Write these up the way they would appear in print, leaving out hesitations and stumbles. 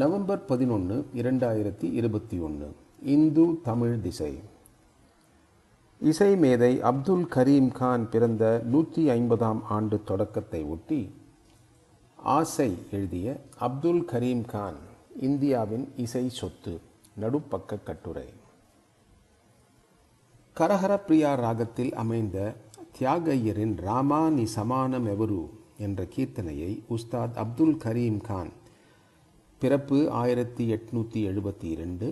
November 11, 2021 Hindu Tamil திசை. இசை மேதை அப்துல் கரீம் கான் பிறந்த 150ஆம் ஆண்டு தொடக்கத்தை ஒட்டி ஆசை எழுதிய அப்துல் கரீம் கான் இந்தியாவின் இசை சொத்து நடுப்பக்கக் கட்டுரை. கரஹர பிரியா ராகத்தில் அமைந்த தியாகையரின் ராமானி சமானம் எவரு என்ற கீர்த்தனையை உஸ்தாத் அப்துல் கரீம் கான் பிறப்பு 1872,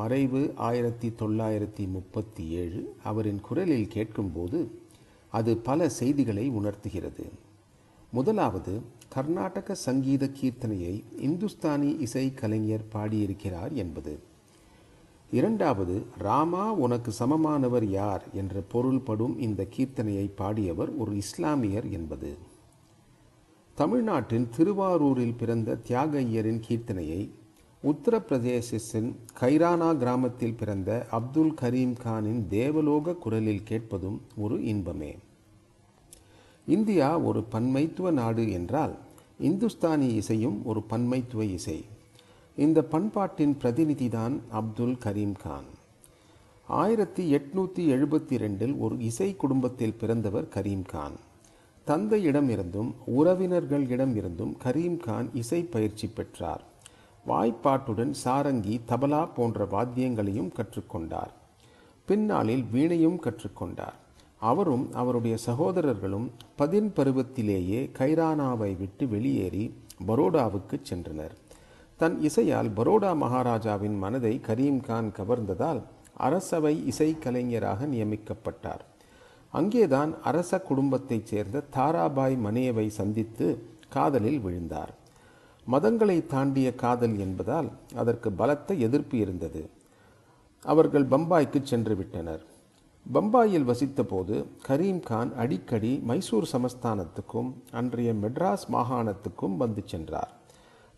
மறைவு 1937 அவரின் குரலில் கேட்கும்போது அது பல செய்திகளை உணர்த்துகிறது. முதலாவது, கர்நாடக சங்கீத கீர்த்தனையை இந்துஸ்தானி இசை கலைஞர் பாடியிருக்கிறார் என்பது. இரண்டாவது, ராமா உனக்கு சமமானவர் யார் என்ற பொருள்படும் இந்த கீர்த்தனையை பாடியவர் ஒரு இஸ்லாமியர் என்பது. தமிழ்நாட்டின் திருவாரூரில் பிறந்த தியாகையரின் கீர்த்தனையை உத்தரப்பிரதேசத்தின் கைரானா கிராமத்தில் பிறந்த அப்துல் கரீம் கானின் தேவலோக குரலில் கேட்பதும் ஒரு இன்பமே. இந்தியா ஒரு பன்மைத்துவ நாடு என்றால் இந்துஸ்தானி இசையும் ஒரு பன்மைத்துவ இசை. இந்த பண்பாட்டின் பிரதிநிதிதான் அப்துல் கரீம் கான். 1872 ஒரு இசை குடும்பத்தில் பிறந்தவர் கரீம் கான். தந்தையிடமிருந்தும் உறவினர்களிடமிருந்தும் கரீம் கான் இசை பயிற்சி பெற்றார். வாய்ப்பாட்டுடன் சாரங்கி, தபலா போன்ற வாத்தியங்களையும் கற்றுக்கொண்டார். பின்னாளில் வீணையும் கற்றுக்கொண்டார். அவரும் அவருடைய சகோதரர்களும் 10 பருவத்திலேயே கைரானாவை விட்டு வெளியேறி பரோடாவுக்கு சென்றனர். தன் இசையால் பரோடா மகாராஜாவின் மனதை கரீம் கான் கவர்ந்ததால் அரசவை இசைக்கலைஞராக நியமிக்கப்பட்டார். அங்கேதான் அரச குடும்பத்தைச் சேர்ந்த தாராபாய் மனேவை சந்தித்து காதலில் விழுந்தார். மதங்களை தாண்டிய காதல் என்பதால் அதற்கு பலத்த எதிர்ப்பு இருந்தது. அவர்கள் பம்பாய்க்கு சென்று விட்டனர். பம்பாயில் வசித்தபோது கரீம் கான் அடிக்கடி மைசூர் சமஸ்தானத்துக்கும் அன்றைய மெட்ராஸ் மாகாணத்துக்கும் வந்து சென்றார்.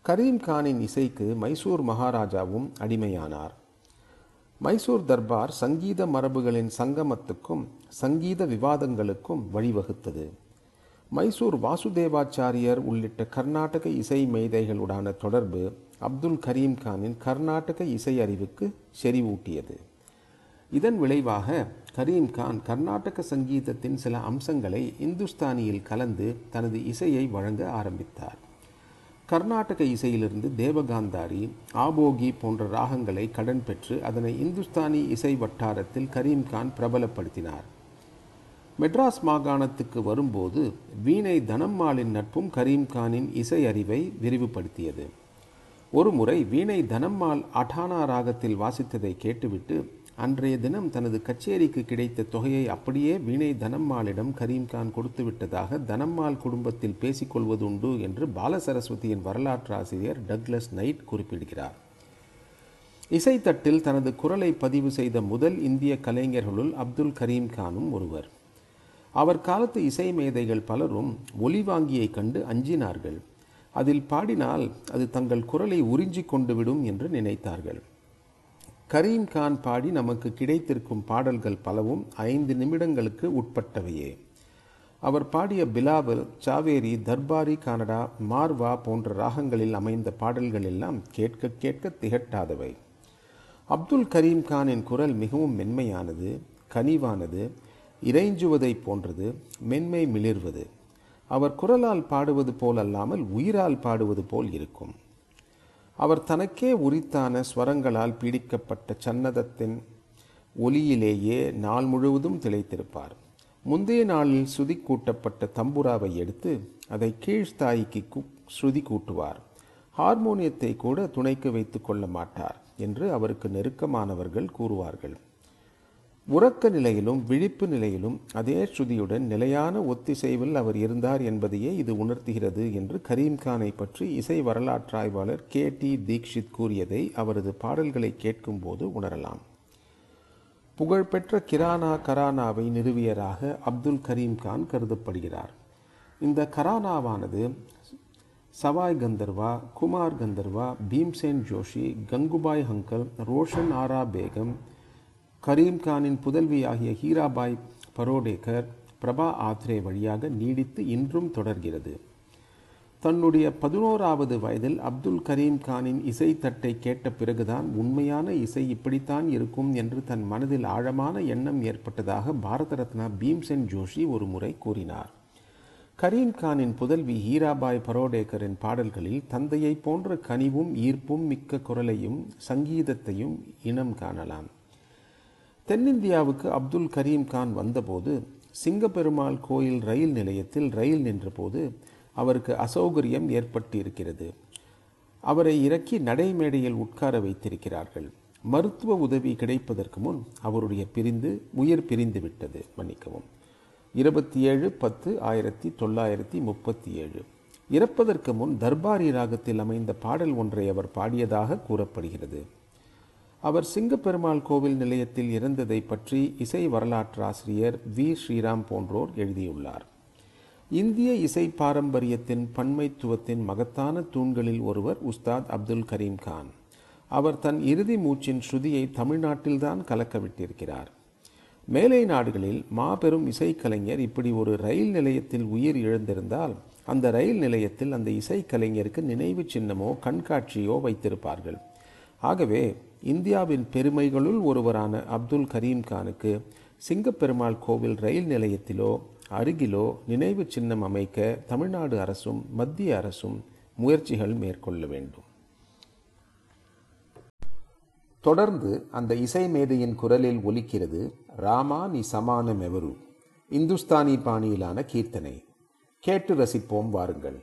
கரீம் கானின் இசைக்கு மைசூர் மகாராஜாவும் அடிமையானார். மைசூர் தர்பார் சங்கீத மரபுகளின் சங்கமத்துக்கும் சங்கீத விவாதங்களுக்கும் வழிவகுத்தது. மைசூர் வாசுதேவாச்சாரியர் உள்ளிட்ட கர்நாடக இசை மேதைகளுடான தொடர்பு அப்துல் கரீம் கானின் கர்நாடக இசை அறிவுக்கு செறிவூட்டியது. இதன் விளைவாக கரீம் கான் கர்நாடக சங்கீதத்தின் சில அம்சங்களை இந்துஸ்தானியில் கலந்து தனது இசையை வழங்க ஆரம்பித்தார். கர்நாடக இசையிலிருந்து தேவகாந்தாரி, ஆபோகி போன்ற ராகங்களை கடன் பெற்று அதனை இந்துஸ்தானி இசை வட்டாரத்தில் கரீம் கான் பிரபலப்படுத்தினார். மெட்ராஸ் மாகாணத்துக்கு வரும்போது வீணை தனம்மாளின் நட்பும் கரீம் கானின் இசை அறிவை விரிவுபடுத்தியது. ஒருமுறை வீணை தனம்மாள் அட்டானா ராகத்தில் வாசித்ததை கேட்டுவிட்டு அன்றைய தினம் தனது கச்சேரிக்கு கிடைத்த தொகையை அப்படியே வீணை தனம்மாளிடம் கரீம் கான் கொடுத்து விட்டதாக தனம்மாள் குடும்பத்தில் பேசிக்கொள்வதுண்டு என்று பாலசரஸ்வதியின் வரலாற்றாசிரியர் டக்ளஸ் நைட் குறிப்பிடுகிறார். இசைத்தட்டில் தனது குரலை பதிவு செய்த முதல் இந்திய கலைஞர்களுள் அப்துல் கரீம் கானும் ஒருவர். அவர் காலத்து இசை மேதைகள் பலரும் ஒலிவாங்கியை கண்டு அஞ்சினார்கள். அதில் பாடினால் அது தங்கள் குரலை உறிஞ்சி கொண்டு விடும் என்று நினைத்தார்கள். கரீம் கான் பாடி நமக்கு கிடைத்திருக்கும் பாடல்கள் பலவும் 5 நிமிடங்களுக்கு உட்பட்டவையே. அவர் பாடிய பிலாவல், சாவேரி, தர்பாரி, கன்னடா, மார்வா போன்ற ராகங்களில் அமைந்த பாடல்கள் எல்லாம் கேட்க கேட்க திகட்டாதவை. அப்துல் கரீம் கானின் குரல் மிகவும் மென்மையானது, கனிவானது, இறைஞ்சுவதை போன்றது, மென்மை மிளிர்வது. அவர் குரலால் பாடுவது போலல்லாமல் உயிரால் பாடுவது போல் இருக்கும். அவர் தனக்கே உரித்தான ஸ்வரங்களால் பீடிக்கப்பட்ட சன்னதத்தின் ஒலியிலேயே நாள் முழுவதும் திளைத்திருப்பார். முந்தைய நாளில் ஸ்ருதி கூட்டப்பட்ட தம்புராவை எடுத்து அதை கீழ்த்தாய்க்கு ஸ்ருதி கூட்டுவார். ஹார்மோனியத்தை கூட துணைக்கு வைத்து கொள்ள மாட்டார் என்று அவருக்கு நெருக்கமானவர்கள் கூறுவார்கள். உறக்க நிலையிலும் விழிப்பு நிலையிலும் அதே ஸ்ருதியுடன் நிலையான ஒத்திசைவில் அவர் இருந்தார் என்பதையே இது உணர்த்துகிறது என்று கரீம் கானை பற்றி இசை வரலாற்றாய்வாளர் K. T. தீக்ஷித் கூறியதை அவரது பாடல்களை கேட்கும்போது உணரலாம். புகழ்பெற்ற கிரானா கரானாவை நிறுவியராக அப்துல் கரீம் கான் கருதப்படுகிறார். இந்த கரானாவானது சவாய் கந்தர்வா, குமார் கந்தர்வா, பீம்சேன் ஜோஷி, கங்குபாய் ஹங்கல், ரோஷன் ஆரா பேகம், கரீம் கானின் புதல்வி ஆகிய ஹீராபாய் பரோடேகர், பிரபா ஆத்ரே வழியாக நீடித்து இன்றும் தொடர்கிறது. தன்னுடைய 11வது வயதில் அப்துல் கரீம் கானின் இசைத்தட்டை கேட்ட பிறகுதான் உண்மையான இசை இப்படித்தான் இருக்கும் என்று தன் மனதில் ஆழமான எண்ணம் ஏற்பட்டதாக பாரத ரத்னா பீம்சென் ஜோஷி ஒரு முறை கூறினார். கரீம்கானின் புதல்வி ஹீராபாய் பரோடேக்கரின் பாடல்களில் தந்தையை போன்ற கனிவும் ஈர்ப்பும் மிக்க குரலையும் சங்கீதத்தையும் இனம் காணலாம். தென்னிந்தியாவுக்கு அப்துல் கரீம் கான் வந்தபோது சிங்கப்பெருமாள் கோயில் ரயில் நிலையத்தில் ரயில் நின்றபோது அவருக்கு அசௌகரியம் ஏற்பட்டிருக்கிறது. அவரை இறக்கி நடைமேடையில் உட்கார வைத்திருக்கிறார்கள். மருத்துவ உதவி கிடைப்பதற்கு முன் அவருடைய உயிர் பிரிந்துவிட்டது. 27/10/1937 இறப்பதற்கு முன் தர்பாரி ராகத்தில் அமைந்த பாடல் ஒன்றை அவர் பாடியதாக கூறப்படுகிறது. அவர் சிங்கப்பெருமாள் கோவில் நிலையத்தில் இறந்ததை பற்றி இசை வரலாற்றாசிரியர் வி. ஸ்ரீராம் போன்றோர் எழுதியுள்ளார். இந்திய இசை பாரம்பரியத்தின் பன்மைத்துவத்தின் மகத்தான தூண்களில் ஒருவர் உஸ்தாத் அப்துல் கரீம் கான். அவர் தன் இறுதி மூச்சின் ஸ்ருதியை தமிழ்நாட்டில்தான் கலக்கவிட்டிருக்கிறார். மேலை நாடுகளில் மாபெரும் இசைக்கலைஞர் இப்படி ஒரு ரயில் நிலையத்தில் உயிர் இழந்திருந்தால் அந்த ரயில் நிலையத்தில் அந்த இசைக்கலைஞருக்கு நினைவு சின்னமோ கண்காட்சியோ வைத்திருப்பார்கள். ஆகவே இந்தியாவின் பெருமைகளுள் ஒருவரான அப்துல் கரீம் கானுக்கு சிங்கப்பெருமாள் கோவில் ரயில் நிலையத்திலோ அருகிலோ நினைவு சின்னம் அமைக்க தமிழ்நாடு அரசும் மத்திய அரசும் முயற்சிகள் மேற்கொள்ள வேண்டும். தொடர்ந்து அந்த இசை மேதையின் குரலில் ஒலிக்கிறது ராமா நீ சமான மெவரு இந்துஸ்தானி பாணியிலான கீர்த்தனை. கேட்டு ரசிப்போம் வாருங்கள்.